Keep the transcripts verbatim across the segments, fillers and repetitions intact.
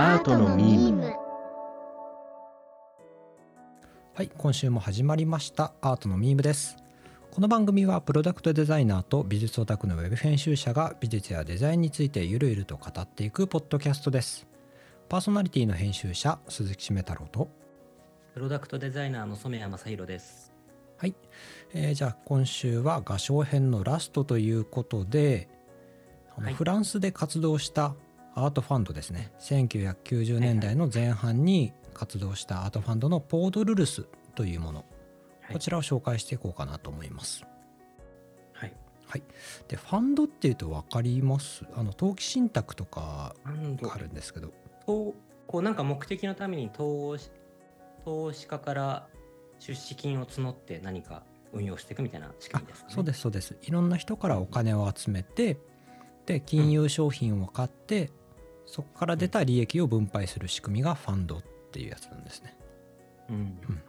アートのミーム。はい、今週も始まりましたアートのミームです。この番組はプロダクトデザイナーと美術オタクのウェブ編集者が美術やデザインについてゆるゆると語っていくポッドキャストです。パーソナリティの編集者鈴木しめ太郎とプロダクトデザイナーの染谷正弘です。はい、えー、じゃあ今週は画商編のラストということで、はい、フランスで活動したアートファンドですね。せんきゅうひゃくきゅうじゅうねんだいの前半に活動したアートファンドのポードルルスというもの、はい、こちらを紹介していこうかなと思います。はい、はい、でファンドっていうと分かります？あの投機信託とかがあるんですけど、こうなんか目的のために投資家から出資金を募って何か運用していくみたいな仕組みですかね。そうですそうです。いろんな人からお金を集めて、で金融商品を買って、うん、そこから出た利益を分配する仕組みがファンドっていうやつなんですね。うんうん、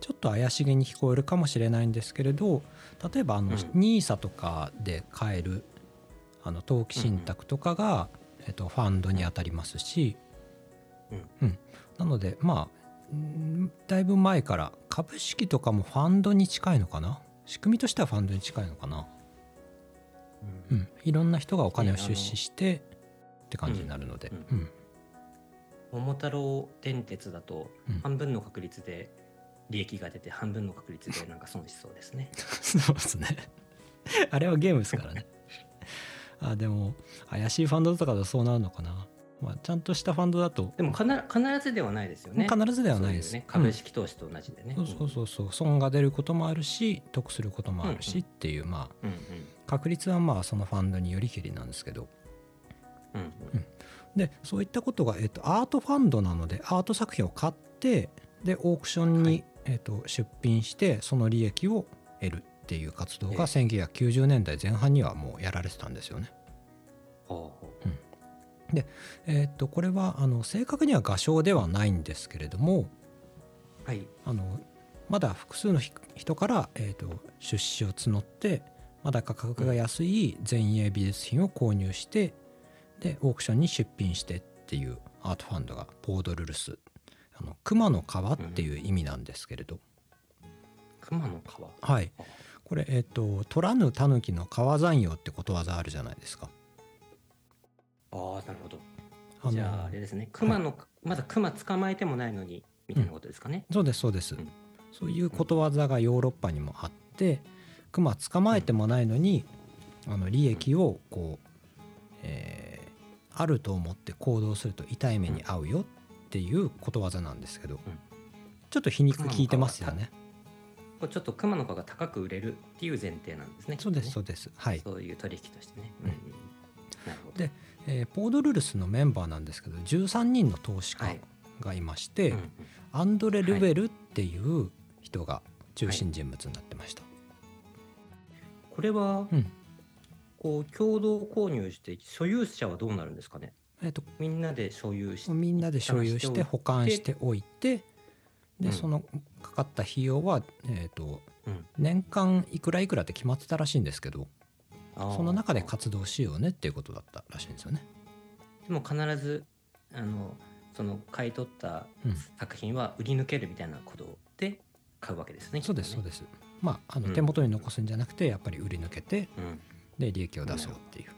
ちょっと怪しげに聞こえるかもしれないんですけれど、例えばあの、うん、ニーサ とかで買えるあの投機信託とかが、うんえっと、ファンドに当たりますし、うんうん、なのでまあだいぶ前から株式とかもファンドに近いのかな、仕組みとしてはファンドに近いのかな。うんうん、いろんな人がお金を出資してって感じになるので、うんうんうん、桃太郎電鉄だと半分の確率で利益が出て、半分の確率でなんか損しそうですね。そうですね。あれはゲームですからね。あでも怪しいファンドとかだとそうなるのかな。まあ、ちゃんとしたファンドだとでも必ずではないですよね。必ずではないです。ね、株式投資と同じでね。うん、そうそうそう、損が出ることもあるし得することもあるしっていう、うんうん、まあ、うんうん、確率はまあそのファンドによりきりなんですけど、うんうんうん、でそういったことが、えっと、アートファンドなのでアート作品を買ってでオークションに、はい、えっと、出品してその利益を得るっていう活動がせんきゅうひゃくきゅうじゅうねんだいぜん半にはもうやられてたんですよね。ほうほう、うんでえー、っとこれはあの正確には画商ではないんですけれども、はい、あのまだ複数の人から、えー、っと出資を募ってまだ価格が安い前衛美術品を購入してでオークションに出品してっていうアートファンドがポードルルス、あの熊の皮っていう意味なんですけれど、うん、熊の皮、はい、これ、えー、っと取らぬ狸の皮山用ってことわざあるじゃないですか。ああ、なるほど。じゃああれですね、熊の、はい、まだ熊捕まえてもないのにみたいなことですかね。うん、そうですそうです、うん。そういうことわざがヨーロッパにもあって、熊捕まえてもないのに、うん、あの利益をこう、えー、あると思って行動すると痛い目に遭うよっていうことわざなんですけど、うん、ちょっと皮肉効いてますよね。これちょっと熊の皮が高く売れるっていう前提なんですね。そうですそうです。はい。そういう取引としてね。うん、なるほど。で、えー、ポードルルスのメンバーなんですけどじゅうさんにんの投資家がいまして、はい、うんうん、アンドレ・ルベルっていう人が中心人物になってました。はいはい、これは、うん、こう共同購入して所有者はどうなるんですかね。えーと、みんなで所有してみんなで所有して保管しておいて、で、うん、そのかかった費用は、えーとうん、年間いくらいくらって決まってたらしいんですけど、その中で活動しようねっていうことだったらしいんですよね。でも必ずあのその買い取った作品は売り抜けるみたいなことで買うわけですね。うん、そうですそうです。まあ、あの手元に残すんじゃなくてやっぱり売り抜けて、うん、で利益を出そうっていう。う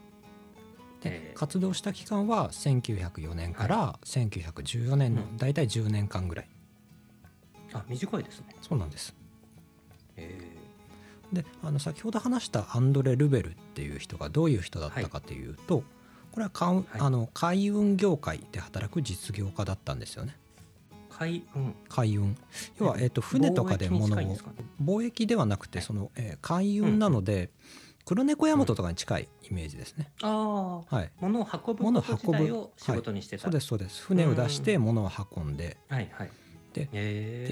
ん、で活動した期間はせんきゅうひゃくよねんからせんきゅうひゃくじゅうよねんのだいたいじゅうねんかんぐらい。うん、あ、短いですね。そうなんです。えーであの先ほど話したアンドレ・ルベルっていう人がどういう人だったかというと、はい、これはか、はい、あの海運業界で働く実業家だったんですよね。海運、海運要は、えー、と船とかで物を貿 易,、ね、貿易ではなくてその、えー、海運なので、はい、黒猫大和とかに近いイメージですね。うん、あはい、物を運ぶこと自体を仕事にしてた、はい、そうですそうです。船を出して物を運んで、うんはいはい、でって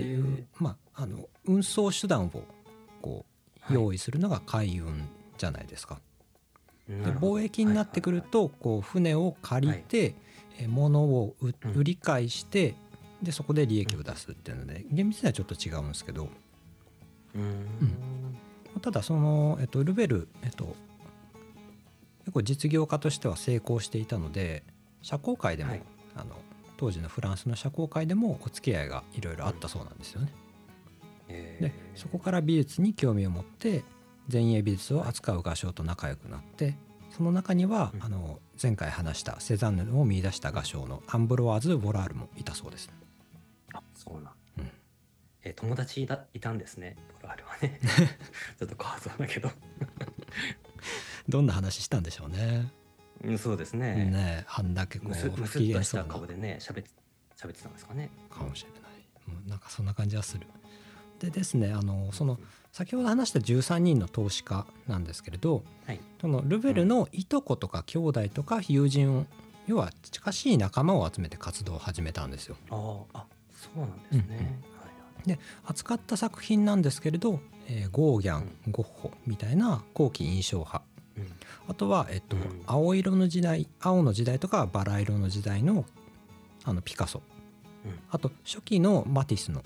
いう、まあ、あの運送手段をこう用意するのが海運じゃないですか。はい、で貿易になってくると、はいはいはい、こう船を借りて、はい、物を売り買いして、うん、でそこで利益を出すっていうので厳密にはちょっと違うんですけど、うんうん、ただその、えっと、ルベル、えっと、結構実業家としては成功していたので社交界でも、はい、あの当時のフランスの社交界でもお付き合いがいろいろあったそうなんですよね。でそこから美術に興味を持って前衛美術を扱う画商と仲良くなって、その中にはあの前回話したセザンヌを見出した画商のアンブロワーズ・ボラールもいたそうです。あ、そうなん、うん、え友達い た, いたんですね、ボラールはねちょっと怖そうだけどどんな話したんでしょうね。そうです ね, ねあんだけこうむすっとした顔でね喋 っ, ってたんですかね、かもしれない、うん、なんかそんな感じはする。でですね、あのその先ほど話したじゅうさんにんの投資家なんですけれど、はい、そのルベルのいとことか兄弟とか友人を、うん、要は近しい仲間を集めて活動を始めたんですよ。ああ、そうなんですね、うんうん、はい、で扱った作品なんですけれど、えー、ゴーギャン、うん、ゴッホみたいな後期印象派、うん、あとは、えっとうん、青色の時代、青の時代とかバラ色の時代 の, あのピカソ、うん、あと初期のマティスの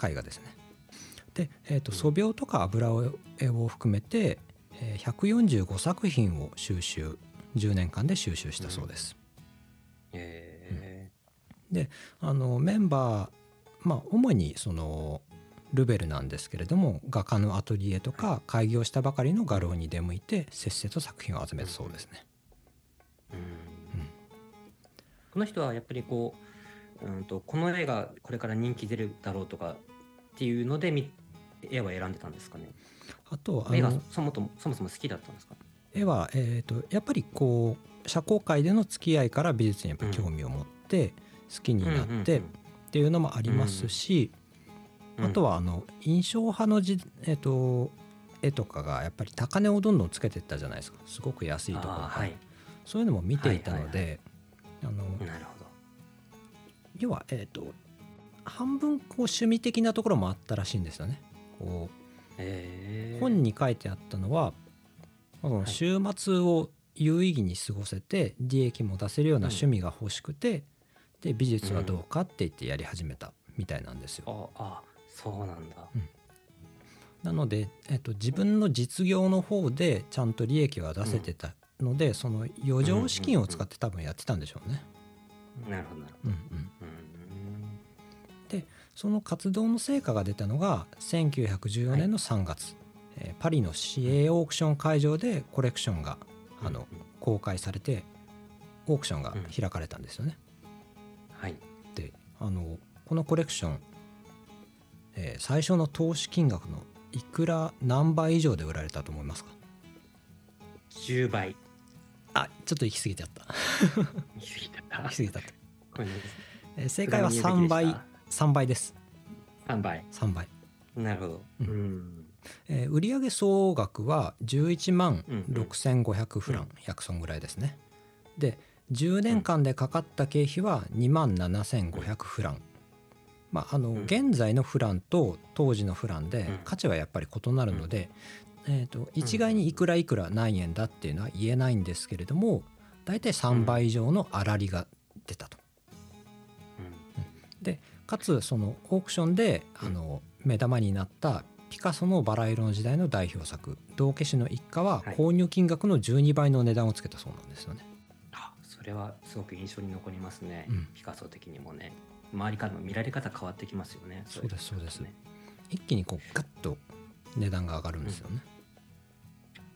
絵画ですね。で、えーと、素描とか油絵を含めて、えー、ひゃくよんじゅうごさくひんを収集、じゅうねんかんで収集したそうです、うんえーうん、であのメンバー、まあ、主にそのルベルなんですけれども、画家のアトリエとか開業したばかりの画廊に出向いてせっせと作品を集めたそうですね、うんうん、この人はやっぱりこう、うんと、この絵がこれから人気出るだろうとかっていうので見絵は選んでたんですかね。あとあの絵がそもそもそもそも好きだったんですか。絵は、えー、とやっぱりこう社交界での付き合いから美術にやっぱ興味を持って好きになってっていうのもありますし、あとはあの印象派のじ、えー、と絵とかがやっぱり高値をどんどんつけていったじゃないですか、すごく安いところから、はい、そういうのも見ていたので、はいはいはい、あのなるほど、要は、えー、と半分こう趣味的なところもあったらしいんですよね。こう、えー、本に書いてあったのはその週末を有意義に過ごせて利益も出せるような趣味が欲しくて、うん、で美術はどうかって言ってやり始めたみたいなんですよ、うん、ああそうなんだ、うん、なので、えっと、自分の実業の方でちゃんと利益は出せてたので、うん、その余剰資金を使って多分やってたんでしょうね、うんうんうん、なるほどなるほど、うんうんうん、でその活動の成果が出たのがせんきゅうひゃくじゅうよねんのさんがつ、はい、パリの市営オークション会場でコレクションが、うん、あの公開されてオークションが開かれたんですよね、うん、はい。であのこのコレクション、えー、最初の投資金額のいくら何倍以上で売られたと思いますか。じゅうばい。あ、ちょっと行き過ぎちゃった行き過ぎちゃった行き過ぎちゃったこれ、ねえー、正解はさんばい、さんばいです。さんばい、さんばい、なるほど、うんうんえー、売上総額はじゅういちまんろくせんごひゃくフラン、約そんぐらいですね。でじゅうねんかんでかかった経費はにまんななせんごひゃくフラン、うん、まあ、あの現在のフランと当時のフランで価値はやっぱり異なるので、うん、えーと一概にいくらいくら何円だっていうのは言えないんですけれども、大体さんばい以上の粗利が出たと、うん、でかつそのオークションであの目玉になったピカソのバラ色の時代の代表作道化師の一家は購入金額のじゅうにばいの値段をつけたそうなんですよね、はい、あ、それはすごく印象に残りますね、うん、ピカソ的にもね、周りからの見られ方変わってきますよね。そうですそうです、ね、一気にこうガッと値段が上がるんですよね、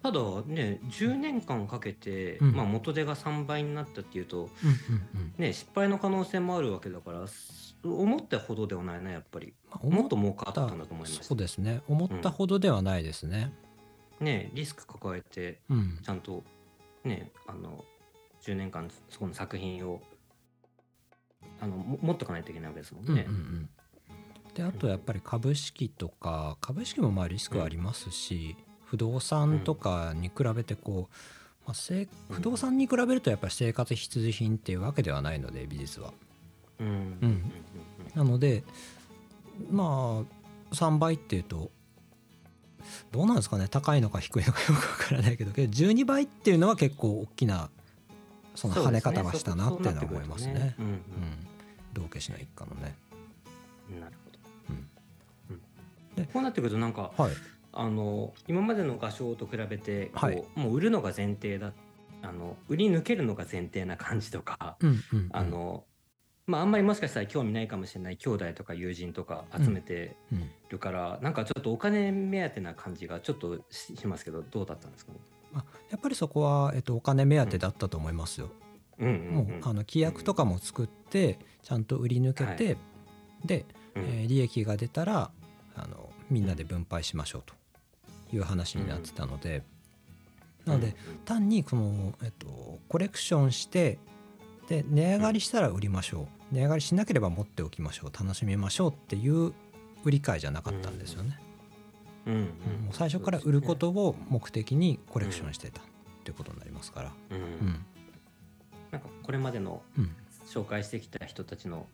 うん、ただねじゅうねんかんかけて、うんまあ、元手がさんばいになったっていうと、うんうんうんね、失敗の可能性もあるわけだから思ったほどではないな、やっぱり、まあ、もっと儲かったんだと思いました。そうですね、思ったほどではないですね、うん、ねリスク抱えてちゃんとね、うん、あのじゅうねんかんそこの作品をあの持ってかないといけないわけですもんね、うんうんうん、であとやっぱり株式とか株式もまあリスクはありますし、うん、不動産とかに比べてこう、まあ、せ不動産に比べるとやっぱり生活必需品っていうわけではないので美術は、うんうん、なのでまあさんばいっていうとどうなんですかね、高いのか低いのかよくわからないけど、けどじゅうにばいっていうのは結構大きなその跳ね方がしたなっていうのは思いますね。道化師の一家のね。なるほど。うんうん、でこうなってくるとなんか、はい、あの今までの画商と比べてこう、はい、もう売るのが前提だ、あの売り抜けるのが前提な感じとか、うんうんうん、あのまあ、あんまりもしかしたら興味ないかもしれない兄弟とか友人とか集めてるから、うんうん、なんかちょっとお金目当てな感じがちょっとしますけど、どうだったんですかね。あ、やっぱりそこは、えっと、お金目当てだったと思いますよ、うんうんうんうん、もうあの規約とかも作ってちゃんと売り抜けて、はい、で、うん、えー、利益が出たらあのみんなで分配しましょうという話になってたので、うん、なので、うんうん、単にこの、えっと、コレクションしてで値上がりしたら売りましょう、うん、値上がりしなければ持っておきましょう、楽しみましょうっていう売り買いじゃなかったんですよね、うんうんうん、もう最初から売ることを目的にコレクションしてたっていうことになりますから、うんうん、なんかこれまでの紹介してきた人たちの、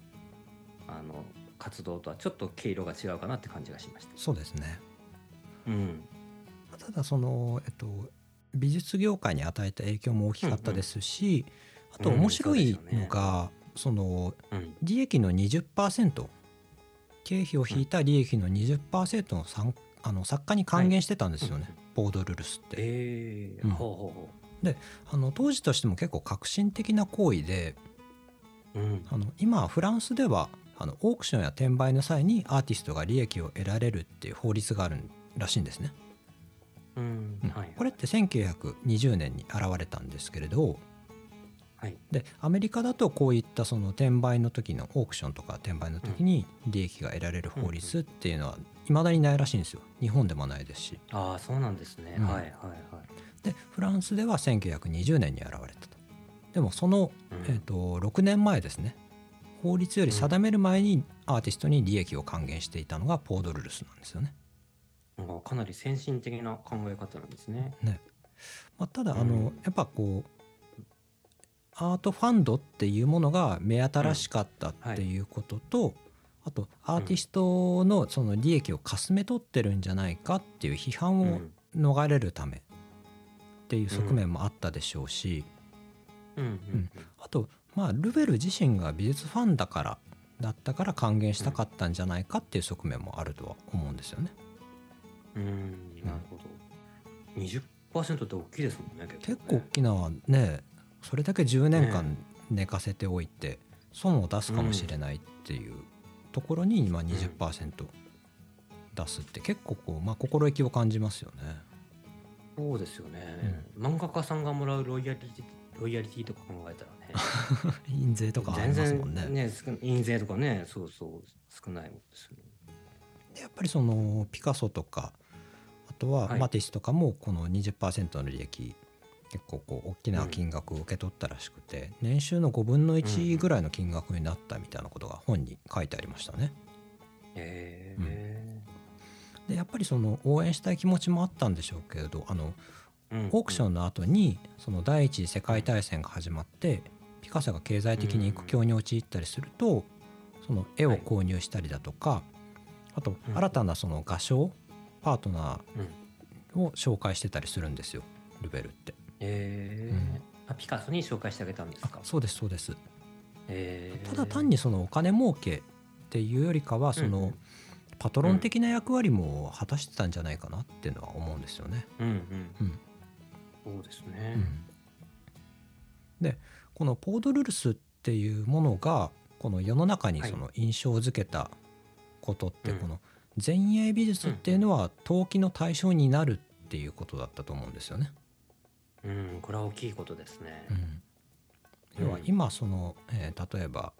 うん、あの活動とはちょっと毛色が違うかなって感じがしました。そうですね、うん、ただその、えっと、美術業界に与えた影響も大きかったですし、うんうん、あと面白いのが、うん、その利益の にじゅっパーセント、 経費を引いた利益の にじゅっパーセント の, あの作家に還元してたんですよね、はい、ボードルルスって、えーうん、ほうほうほうであの当時としても結構革新的な行為で、うん、あの今フランスではあのオークションや転売の際にアーティストが利益を得られるっていう法律があるらしいんですね、うんうんはい、これってせんきゅうひゃくにじゅうねんに現れたんですけれど、でアメリカだとこういったその転売の時のオークションとか転売の時に利益が得られる法律っていうのは未だにないらしいんですよ。日本でもないですし。ああそうなんですね、うん、はいはいはい。でフランスではせんきゅうひゃくにじゅうねんに現れたと。でもその、うんえー、とろくねんまえですね、法律より定める前にアーティストに利益を還元していたのがポードルルスなんですよね。うん、かなり先進的な考え方なんですね。ねまあ、ただあの、うん、やっぱこうアートファンドっていうものが目新しかったっていうことと、うんはい、あとアーティストのその利益をかすめ取ってるんじゃないかっていう批判を逃れるためっていう側面もあったでしょうし、うんうんうん、あとまあルベル自身が美術ファンだからだったから還元したかったんじゃないかっていう側面もあるとは思うんですよね。うん、なるほど。 にじゅっパーセント って大きいですもんね。結構大きなね、それだけじゅうねんかん寝かせておいて損を出すかもしれないっていうところに今 にじゅっパーセント 出すって結構こう、まあ、心意気を感じますよね。そうですよね、うん、漫画家さんがもらうロイヤリティ、ロイヤリティとか考えたらね印税とかありますもん ね, ね印税とかね、そうそう少ないもんですよね。でやっぱりそのピカソとかあとはマティスとかもこの にじゅっパーセント の利益結構こう大きな金額を受け取ったらしくて、うん、年収のごぶんのいちぐらいの金額になったみたいなことが本に書いてありましたね。へえ、うん、でやっぱりその応援したい気持ちもあったんでしょうけれど、あの、うん、オークションの後にその第一次世界大戦が始まってピカソが経済的に苦境に陥ったりすると、その絵を購入したりだとか、はい、あと新たなその画商パートナーを紹介してたりするんですよ、ルベルって。えーうん、あピカソに紹介してあげたんですか。そうですそうです、えー、ただ単にそのお金儲けっていうよりかはそのパトロン的な役割も果たしてたんじゃないかなっていうのは思うんですよね、うんうんうん、そうですね、うん、でこのポードルルスっていうものがこの世の中にその印象づけたことって、この前衛美術っていうのは投機の対象になるっていうことだったと思うんですよね。うん、これは大きいことですね、うん、要は今その、えー、例えば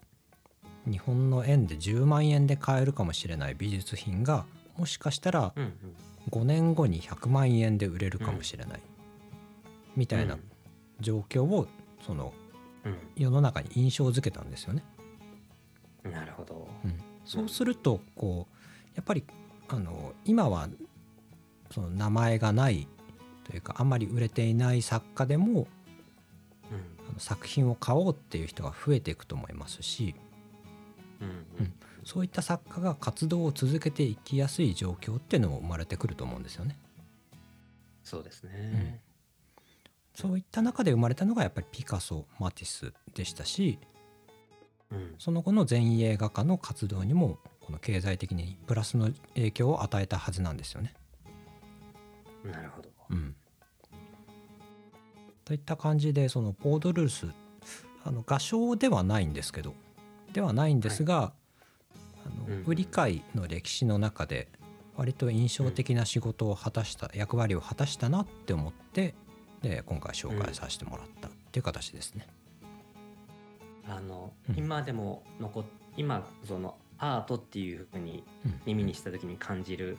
日本の円でじゅうまんえんで買えるかもしれない美術品がもしかしたらごねんごにひゃくまんえんで売れるかもしれないみたいな状況をその世の中に印象づけたんですよね、うんうん、なるほど、うん、そうするとこうやっぱりあの今はその名前がないというかあんまり売れていない作家でも、うん、あの作品を買おうっていう人が増えていくと思いますし、うんうんうん、そういった作家が活動を続けていきやすい状況っていうのも生まれてくると思うんですよね。そうですね、うん、そういった中で生まれたのがやっぱりピカソ、マティスでしたし、うん、その後の前衛画家の活動にもこの経済的にプラスの影響を与えたはずなんですよね。なるほど、うん、といった感じでそのポードルルス、あの画商ではないんですけど、ではないんですが、はい、あの、うん、売り買いの歴史の中で割と印象的な仕事を果たした、うん、役割を果たしたなって思って、で今回紹介させてもらったっていう形ですね。あの、うん、今でも残っ今そのアートっていうふうに耳にした時に感じる、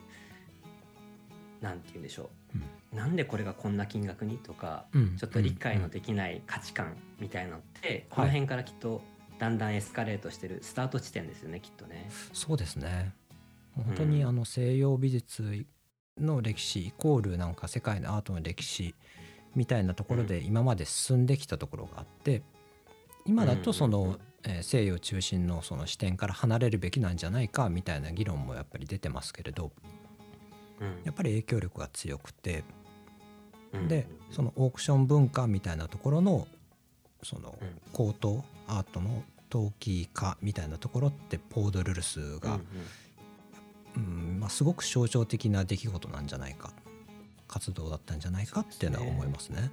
うん、なんて言うんでしょう、うん、なんでこれがこんな金額にとか、うん、ちょっと理解のできない価値観みたいなのって、うん、この辺からきっとだんだんエスカレートしてるスタート地点ですよね、きっとね。そうですね。本当にあの西洋美術の歴史イコールなんか世界のアートの歴史みたいなところで今まで進んできたところがあって、今だとその西洋中心のその視点から離れるべきなんじゃないかみたいな議論もやっぱり出てますけれど、やっぱり影響力が強くて、でそのオークション文化みたいなところのその高等アートの投機化みたいなところって、ポードルルスがうんまあすごく象徴的な出来事なんじゃないか、活動だったんじゃないかっていうのは思いますね。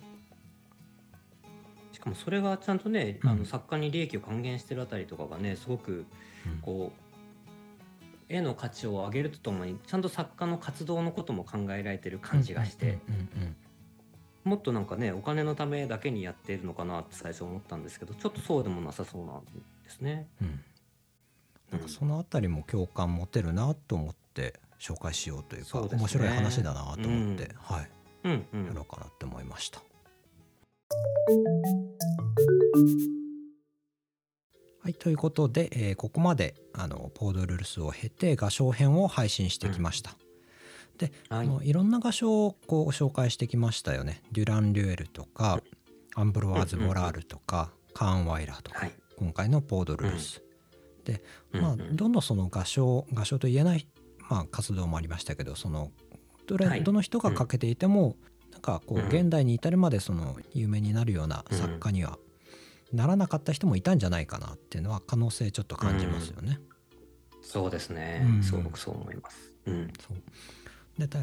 しかもそれがちゃんとね、うん、あの作家に利益を還元してるあたりとかがね、すごくこう、うん、絵の価値を上げるとともにちゃんと作家の活動のことも考えられてる感じがして、うんうんうんうん、もっとなんかねお金のためだけにやっているのかなって最初思ったんですけど、ちょっとそうでもなさそうなんですね、うん、なんかそのあたりも共感持てるなと思って紹介しようというか、う、ね、面白い話だなと思って、うんはいうんうん、やろうかなって思いました。はい、ということで、えー、ここまであのポードルルスを経て画商編を配信してきました、うん、で、はい、あのいろんな画商をこう紹介してきましたよね。デュラン・リュエルとかアンブロワーズ・ボラールとか、うんうん、カーン・ワイラーとか、はい、今回のポードルルス、うん、で、まあ、どんどんその画商画商と言えない、まあ、活動もありましたけど、そのどれ、はい、どの人が欠けていても、うんなんかこう現代に至るまでその有名になるような作家にはならなかった人もいたんじゃないかなっていうのは可能性ちょっと感じますよね、うん、そうですね、うん、すごくそう思います、うん、そうでた、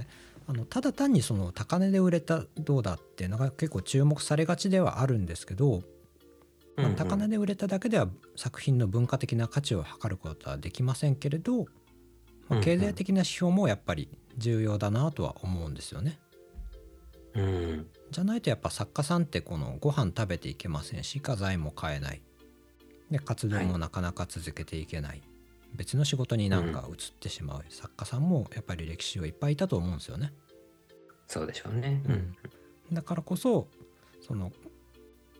あのただ単にその高値で売れたどうだっていうのが結構注目されがちではあるんですけど、まあ、高値で売れただけでは作品の文化的な価値を測ることはできませんけれど、まあ、経済的な指標もやっぱり重要だなとは思うんですよね。うん、じゃないとやっぱ作家さんってこのご飯食べていけませんし、画材も買えないで活動もなかなか続けていけない、はい、別の仕事になんか移ってしまう、うん、作家さんもやっぱり歴史をいっぱいいたと思うんですよね。そうでしょうね、うん、だからこそその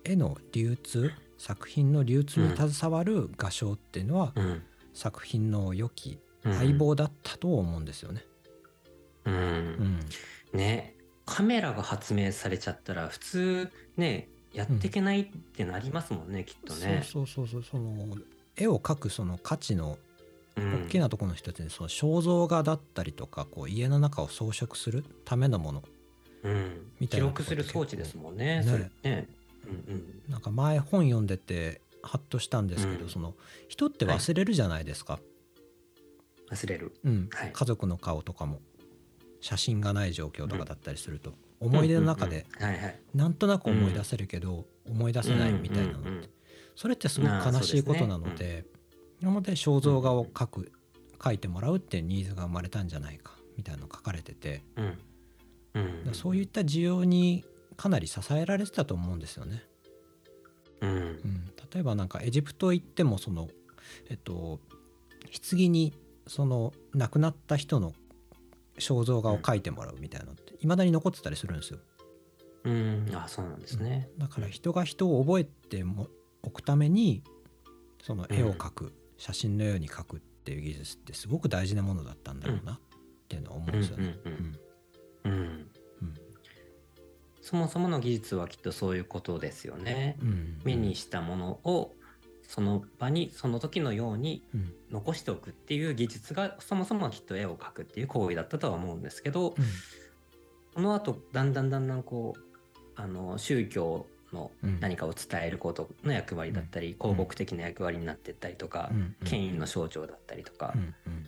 絵の流通、作品の流通に携わる画商っていうのは、うん、作品の良き相棒だったと思うんですよね、うんうんうん、ねカメラが発明されちゃったら普通ねやっていけないってなりますもんね、うん、きっとね。そうそうそうそう、その絵を描くその価値の大きなところの一つに、その肖像画だったりとかこう家の中を装飾するためのもの、うん、みたいな記録する装置ですもんね。それね、うんうん、なんか前本読んでてハッとしたんですけど、うん、その人って忘れるじゃないですか、はい、忘れる、うんはい、家族の顔とかも写真がない状況とかだったりすると、うん、思い出の中でなんとなく思い出せるけど思い出せないみたいなのって、うんうんうん、それってすごく悲しいことなので、なので肖像画を描く描いてもらうっていうニーズが生まれたんじゃないかみたいなの書かれてて、うんうんうん、そういった需要にかなり支えられてたと思うんですよね、うんうん、例えばなんかエジプト行ってもその、えっと、棺にその亡くなった人の肖像画を描いてもらうみたいなのって未だに残ってたりするんですよ。うん、あ、そうなんですね。だから人が人を覚えておくためにその絵を描く、うん、写真のように描くっていう技術ってすごく大事なものだったんだろうなっていうのは思うんですよね。そもそもの技術はきっとそういうことですよね、うんうん、目にしたものをその場にその時のように残しておくっていう技術が、そもそもきっと絵を描くっていう行為だったとは思うんですけど、うん、この後だんだんだんだんこうあの宗教の何かを伝えることの役割だったり、うん、広告的な役割になっていったりとか、うん、権威の象徴だったりとか、うんうん、っ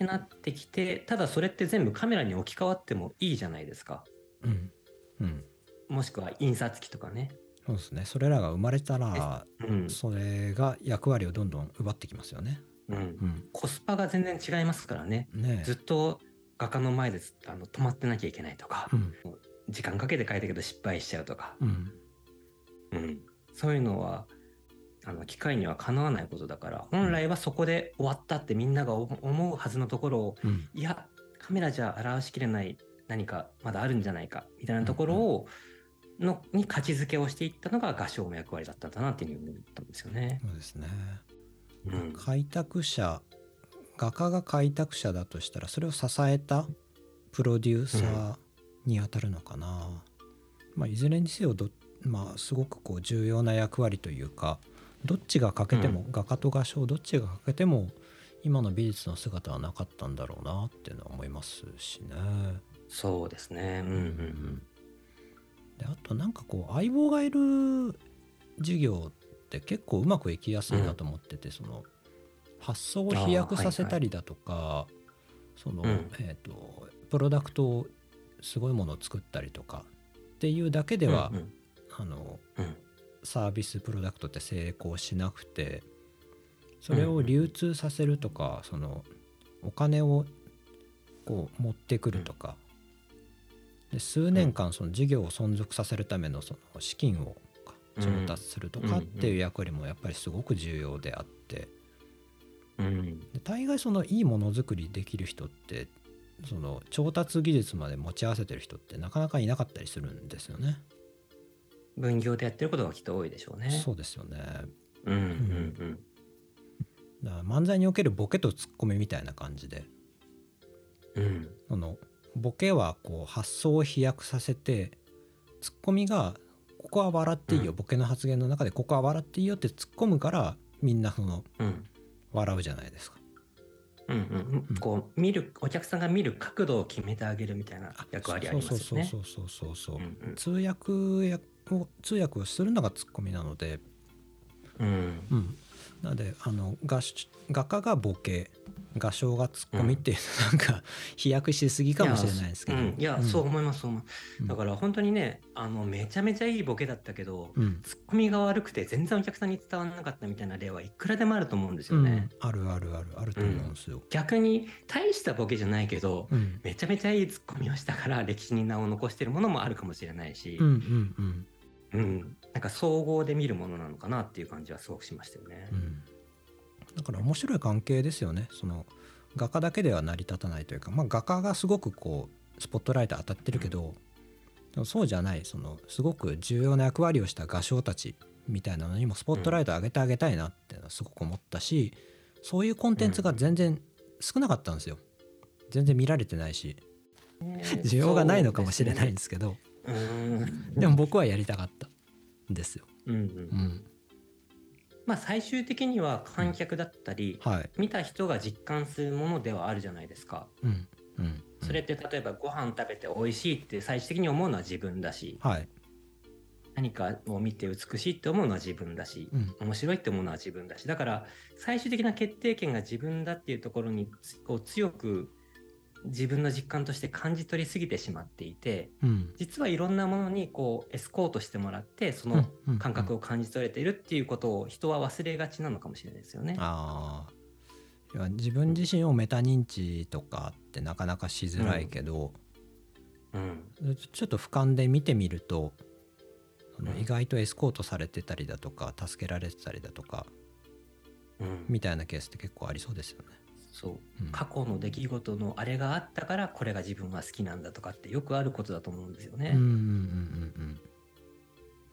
てなってきて、ただそれって全部カメラに置き換わってもいいじゃないですか、うんうん、もしくは印刷機とかね、そうですね。それらが生まれたら、うん、それが役割をどんどん奪ってきますよね。うんうん、コスパが全然違いますから ね, ねずっと画家の前であの止まってなきゃいけないとか、うん、時間かけて描いたけど失敗しちゃうとか、うんうん、そういうのはあの機械にはかなわないことだから、本来はそこで終わったってみんなが思うはずのところを、うん、いやカメラじゃ表しきれない何かまだあるんじゃないかみたいなところを、うんうん、のに価値づけをしていったのが画商の役割だったんだなっていうふうに思ったんですよね。そうですね。うん、開拓者、画家が開拓者だとしたらそれを支えたプロデューサーにあたるのかな、うんまあ、いずれにせよど、まあ、すごくこう重要な役割というか、どっちが欠けても、うん、画家と画商どっちが欠けても今の美術の姿はなかったんだろうなっていうのは思いますしね。そうですね、うんうんうん、であとなんかこう相棒がいる授業って結構うまくいきやすいなと思ってて、うん、その発想を飛躍させたりだとか、はいはい、その、うんえーと、プロダクトをすごいものを作ったりとかっていうだけでは、うんうんあのうん、サービスプロダクトって成功しなくて、それを流通させるとか、うん、そのお金をこう持ってくるとかで、数年間その事業を存続させるためのその資金を調達するとかっていう役割もやっぱりすごく重要であって、うん、で大概そのいいものづくりできる人ってその調達技術まで持ち合わせてる人ってなかなかいなかったりするんですよね。分業でやってることがきっと多いでしょうね。そうですよね。うんうんうん、だから漫才におけるボケとツッコミみたいな感じで、うん、そのボケはこう発想を飛躍させて、ツッコミがここは笑っていいよ、うん、ボケの発言の中でここは笑っていいよって突っ込むからみんなその、うん、笑うじゃないですか、うんうんうん、こう見るお客さんが見る角度を決めてあげるみたいな役割ありますよね。そうそうそうそうそう、うんうん、通訳やを通訳をするのが突っ込みなので、うんうん、なのであの 画, 画家がボケ、画商がツッコミっていう、うん、なんか飛躍しすぎかもしれないですけど、いや、うんいやうん、そう思いますそう思います、うん、だから本当にねあのめちゃめちゃいいボケだったけど、うん、ツッコミが悪くて全然お客さんに伝わらなかったみたいな例はいくらでもあると思うんですよね、うん、あるあるあるあると思うんですよ、うん、逆に大したボケじゃないけど、うん、めちゃめちゃいいツッコミをしたから歴史に名を残してるものもあるかもしれないし、うんうんうんうん、なんか総合で見るものなのかなっていう感じはすごくしましたよね、うんだから面白い関係ですよね。その画家だけでは成り立たないというか、まあ、画家がすごくこうスポットライト当たってるけど、うん、そうじゃないそのすごく重要な役割をした画商たちみたいなのにもスポットライト上げてあげたいなっていうのはすごく思ったし、そういうコンテンツが全然少なかったんですよ。全然見られてないし、需要がないのかもしれないんですけど、えー、そうですね。うん、でも僕はやりたかったんですよ。うん、うんうんまあ、最終的には観客だったり、うんはい、見た人が実感するものではあるじゃないですか、うんうん、それって例えばご飯食べて美味しいって最終的に思うのは自分だし、はい、何かを見て美しいって思うのは自分だし、うん、面白いって思うのは自分だし、だから最終的な決定権が自分だっていうところにこう強く自分の実感として感じ取りすぎてしまっていて、うん、実はいろんなものにこうエスコートしてもらってその感覚を感じ取れているっていうことを人は忘れがちなのかもしれないですよね。あいや自分自身をメタ認知とかってなかなかしづらいけど、うんうん、ちょっと俯瞰で見てみるとその意外とエスコートされてたりだとか助けられてたりだとか、うん、みたいなケースって結構ありそうですよね。そううん、過去の出来事のあれがあったからこれが自分は好きなんだとかってよくあることだと思うんですよね、うんうんうんうん、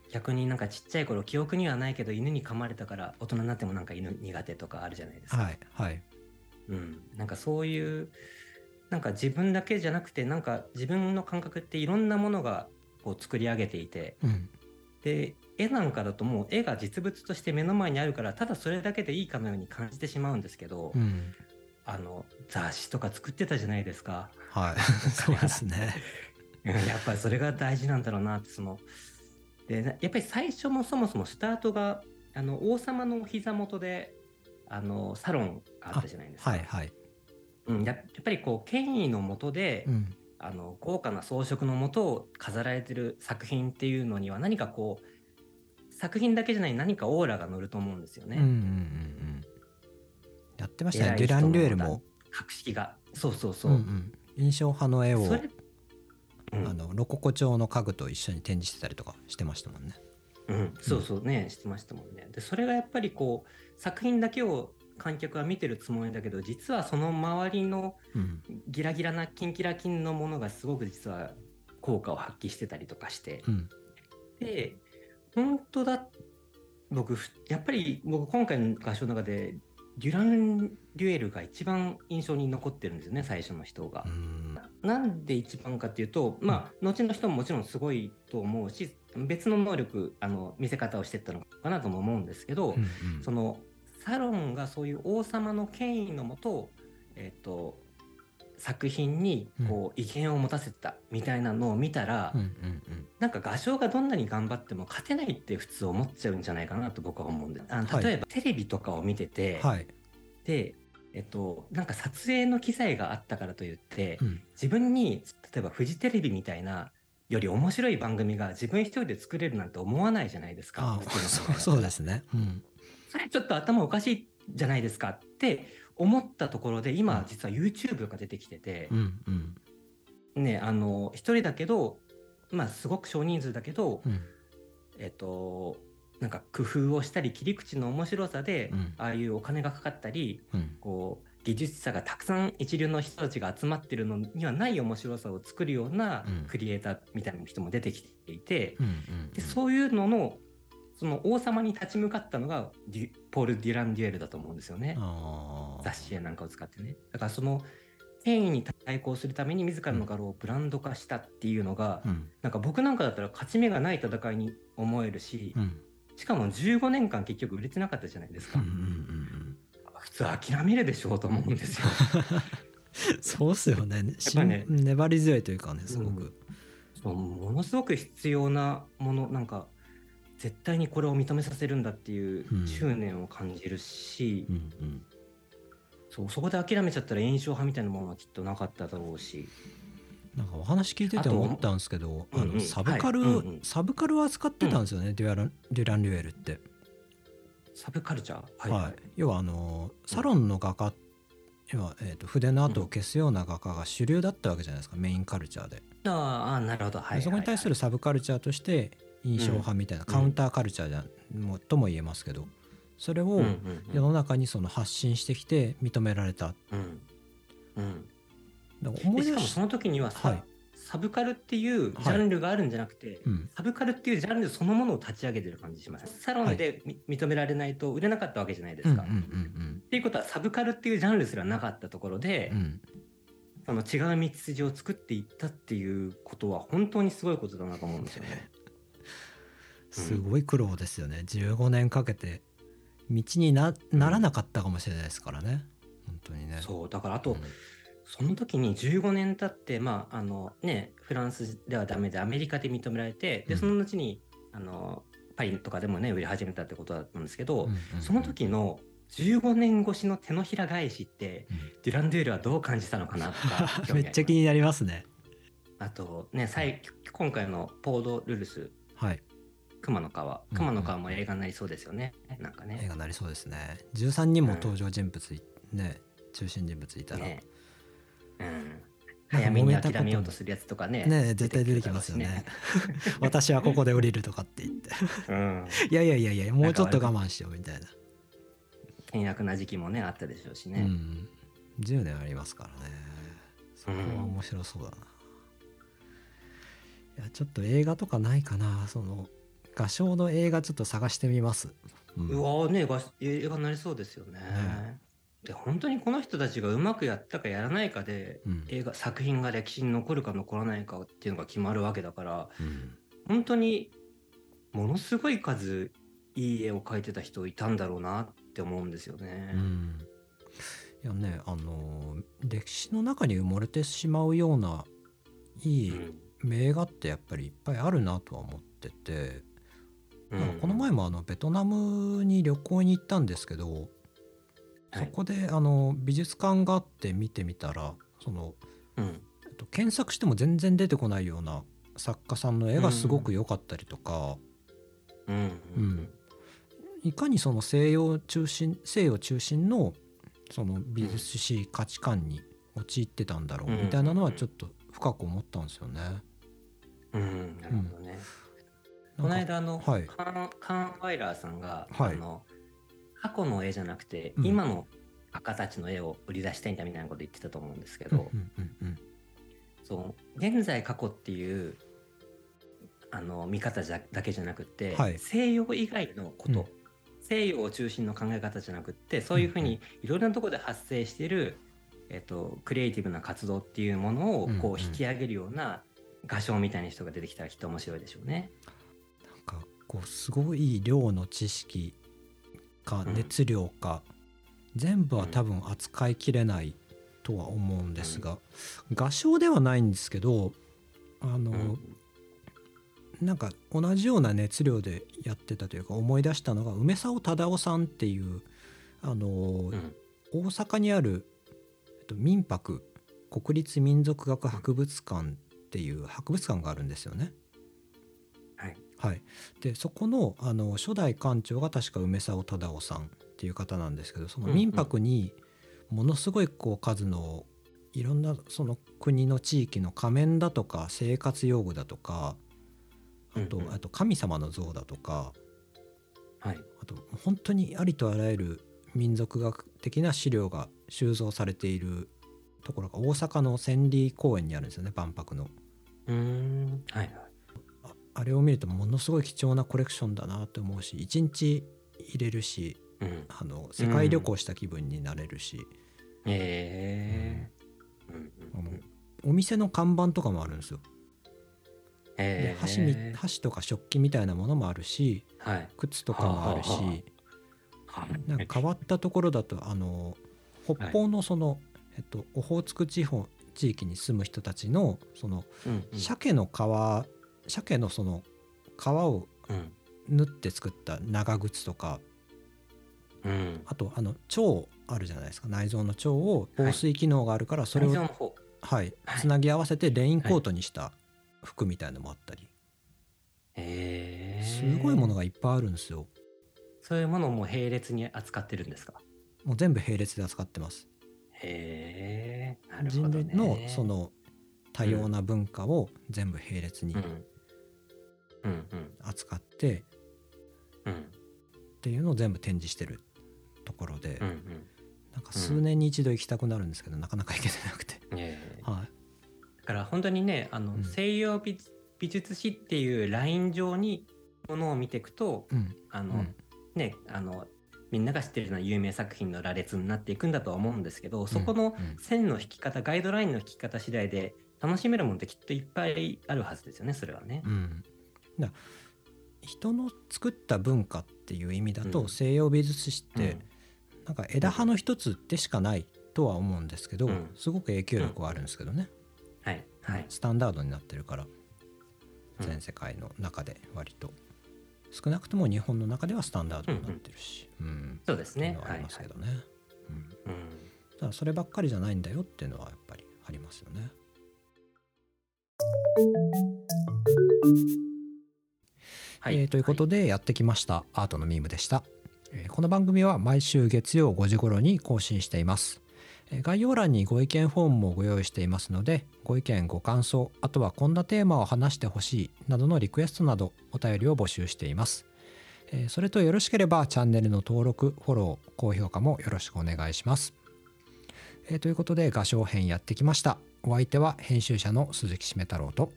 逆になんかちっちゃい頃記憶にはないけど犬に噛まれたから大人になってもなんか犬苦手とかあるじゃないですか、はいはいうん、なんかそういうなんか自分だけじゃなくてなんか自分の感覚っていろんなものがこう作り上げていて、うん、で絵なんかだともう絵が実物として目の前にあるからただそれだけでいいかのように感じてしまうんですけど、うんあの雑誌とか作ってたじゃないですか。はい、そうですね。やっぱりそれが大事なんだろうなってそのでやっぱり最初もそもそもスタートがあの王様のお膝元であのサロンがあったじゃないですか。はいはい。うん、や, やっぱりこう権威の下で、うん、あの豪華な装飾の下を飾られてる作品っていうのには何かこう作品だけじゃない何かオーラが乗ると思うんですよね。うんうんうんうん、やってましたね。デュラン・リュエルも格式がそうそうそう、うんうん、印象派の絵を、うん、あのロココ調の家具と一緒に展示してたりとかしてましたもんね。うん、そうそうね、うん、してましたもんね。でそれがやっぱりこう作品だけを観客は見てるつもりだけど実はその周りのギラギラなキンキラキンのものがすごく実は効果を発揮してたりとかして、うん、で本当だ僕やっぱり僕今回の合唱の中でデュラン・デュエルが一番印象に残ってるんですよね、最初の人が。うん、なんで一番かっていうと、まあ、後の人ももちろんすごいと思うし別の能力あの見せ方をしてったのかなとも思うんですけど、うんうん、そのサロンがそういう王様の権威のもと、えーと、作品にこう威厳を持たせたみたいなのを見たら、うんうんうん、なんか画商がどんなに頑張っても勝てないって普通思っちゃうんじゃないかなと僕は思うんです。あの例えばテレビとかを見てて、はい、で、えっと、なんか撮影の機材があったからといって、うん、自分に例えばフジテレビみたいなより面白い番組が自分一人で作れるなんて思わないじゃないですか。あそう、そうですね、うん、それちょっと頭おかしいじゃないですかって思ったところで今実は YouTube が出てきてて、うんうんね、あの一人だけど、まあ、すごく少人数だけど、うんえっと、なんか工夫をしたり切り口の面白さで、うん、ああいうお金がかかったり、うん、こう技術者がたくさん一流の人たちが集まってるのにはない面白さを作るようなクリエイターみたいな人も出てきていて、うんうんうん、でそういうののその王様に立ち向かったのがポール・デュラン・デュエルだと思うんですよね。あ雑誌やなんかを使ってね。だからその権威に対抗するために自らの画廊をブランド化したっていうのが、うん、なんか僕なんかだったら勝ち目がない戦いに思えるし、うん、しかもじゅうごねんかん結局売れてなかったじゃないですか、うんうんうん、普通諦めるでしょうと思うんですよそうっすよ ね, やっぱね粘り強いというかねすごく、うん、そうものすごく必要なものなんか絶対にこれを認めさせるんだっていう執念を感じるし、うんうんうん、そう、そこで諦めちゃったら印象派みたいなものはきっとなかっただろうし。なんかお話聞いてて思ったんですけど、あと、あの、うんうん、サブカル、はいうんうん、サブカルは扱ってたんですよね、うん、デュアラン、デュラン・リュエルってサブカルチャー、はいはい、要はあのサロンの画家、うん要はえー、と筆の跡を消すような画家が主流だったわけじゃないですか、うん、メインカルチャーで。ああなるほど、はい、そこに対するサブカルチャーとして印象派みたいな、うん、カウンターカルチャーじゃ、うん、とも言えますけどそれを世の中にその発信してきて認められた、うんうん、思いしかもその時にはさ、はい、サブカルっていうジャンルがあるんじゃなくて、はいうん、サブカルっていうジャンルそのものを立ち上げてる感じします。サロンで、はい、認められないと売れなかったわけじゃないですか、うんうんうんうん、っていうことはサブカルっていうジャンルすらなかったところで、うんその違う道筋を作っていったっていうことは本当にすごいことだなと思うんですよねすごい苦労ですよね、うん、じゅうごねんかけて道に な, ならなかったかもしれないですからね、うん、本当にね。そうだからあと、うん、その時にじゅうごねん経って、まああのね、フランスではダメでアメリカで認められてでその後に、うん、あのパリとかでもね売り始めたってことだったんですけど、うんうんうん、その時のじゅうごねん越しの手のひら返しって、うん、デュラン・デュエルはどう感じたのかなとかめっちゃ気になりますね。あとね最今回のポード・ルルス、はい熊の皮熊の皮も映画になりそうですよね、うん、なんかね映画になりそうですね。じゅうさんにんも登場人物、うん、ね中心人物いたら、ねうん、早めに諦めようとするやつとかねね絶対出てきますよね私はここで降りるとかって言って、うん、いやいやいやいやもうちょっと我慢しようみたいな険悪な時期もねあったでしょうしね、うん、じゅうねんありますからねそれは面白そうだな、うん、いやちょっと映画とかないかなその画商の映画ちょっと探してみます、うん、うわーね映画になりそうですよね、うん、で本当にこの人たちがうまくやったかやらないかで、うん、映画作品が歴史に残るか残らないかっていうのが決まるわけだから、うん、本当にものすごい数いい絵を描いてた人いたんだろうなって思うんですよね、うん、いやねあの歴史の中に埋もれてしまうようないい名画ってやっぱりいっぱいあるなとは思っててなんかこの前もあのベトナムに旅行に行ったんですけどそこであの美術館があって見てみたらその検索しても全然出てこないような作家さんの絵がすごく良かったりとかうんうんうん、いかにその西洋中心西洋中心のその美術史価値観に陥ってたんだろうみたいなのはちょっと深く思ったんですよね。うんうんうん、なるほどね。この間の、はい、カーン、カーンワイラーさんが、はい、あの過去の絵じゃなくて、うん、今の画家たちの絵を売り出したいんだみたいなこと言ってたと思うんですけど、うんうんうんうん、そう現在過去っていうあの見方じゃだけじゃなくて、はい、西洋以外のこと、うん、西洋を中心の考え方じゃなくてそういうふうにいろいろなところで発生している、えっと、クリエイティブな活動っていうものをこう引き上げるような画商みたいな人が出てきたらきっと面白いでしょうね。なんかこうすごい量の知識か熱量か、うん、全部は多分扱いきれないとは思うんですが、うん、画商ではないんですけどあの、うん、なんか同じような熱量でやってたというか思い出したのが梅沢忠夫さんっていうあの、うん、大阪にある民博国立民族学博物館っていう博物館があるんですよね。はい、はい、でそこ の, あの初代館長が確か梅沢忠夫さんっていう方なんですけど、その民泊にものすごいこう数のいろんなその国の地域の仮面だとか生活用具だとかあ と, あと神様の像だとか、はい、あと本当にありとあらゆる民族学的な資料が収蔵されているところが大阪の千里公園にあるんですよね、万博の。うーん、はいはい、あ, あれを見るとものすごい貴重なコレクションだなと思うし、いちにち入れるし、うん、あの世界旅行した気分になれるし、へえ、お店の看板とかもあるんですよ。で 箸, み箸とか食器みたいなものもあるし、はい、靴とかもあるし、はあはあなんか変わったところだとあの北方のその、はいえっと、オホーツク地方地域に住む人たちのその、うんうん、鮭の皮鮭のその皮を縫って作った長靴とか、うん、あとあの腸あるじゃないですか、内臓の腸を防水機能があるからそれを、はいはいはい、つなぎ合わせてレインコートにした服みたいなのもあったり、はいえー、すごいものがいっぱいあるんですよ。そういうものをもう並列に扱ってるんですか？もう全部並列で扱ってます。へー、なるほどね。人類のその多様な文化を全部並列に扱って、うんうんうん、っていうのを全部展示してるところで、うんうん、なんか数年に一度行きたくなるんですけど、うん、なかなか行けてなくて、はい、だから本当にねあの、うん、西洋美術史っていうライン上にものを見ていくと、うん、あの、うんね、あのみんなが知ってるような有名作品の羅列になっていくんだとは思うんですけど、そこの線の引き方、うんうん、ガイドラインの引き方次第で楽しめるものってきっといっぱいあるはずですよね、それはね、うん、だ人の作った文化っていう意味だと、うん、西洋美術史って、うん、なんか枝葉の一つでしかないとは思うんですけど、うん、すごく影響力はあるんですけどね、うんはいはい、スタンダードになってるから全世界の中で割と、うん少なくとも日本の中ではスタンダードになってるし、うんうんうん、そうですね、ありますけどね、はいはいうんうん、だからそればっかりじゃないんだよっていうのはやっぱりありますよね。はいえー、ということでやってきました、はい、アートのミームでした。えー、この番組は毎週月曜ごじ頃に更新しています。えー、概要欄にご意見フォームもご用意していますので、ご意見ご感想、あとはこんなテーマを話してほしいなどのリクエストなどお便りを募集しています。えー、それとよろしければチャンネルの登録フォロー高評価もよろしくお願いします。えー、ということで画商編やってきました。お相手は編集者の鈴木しめ太郎と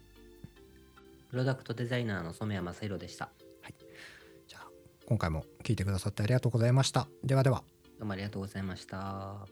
プロダクトデザイナーの染谷雅弘でした。はい、じゃあ今回も聞いてくださってありがとうございました。ではでは、どうもありがとうございました。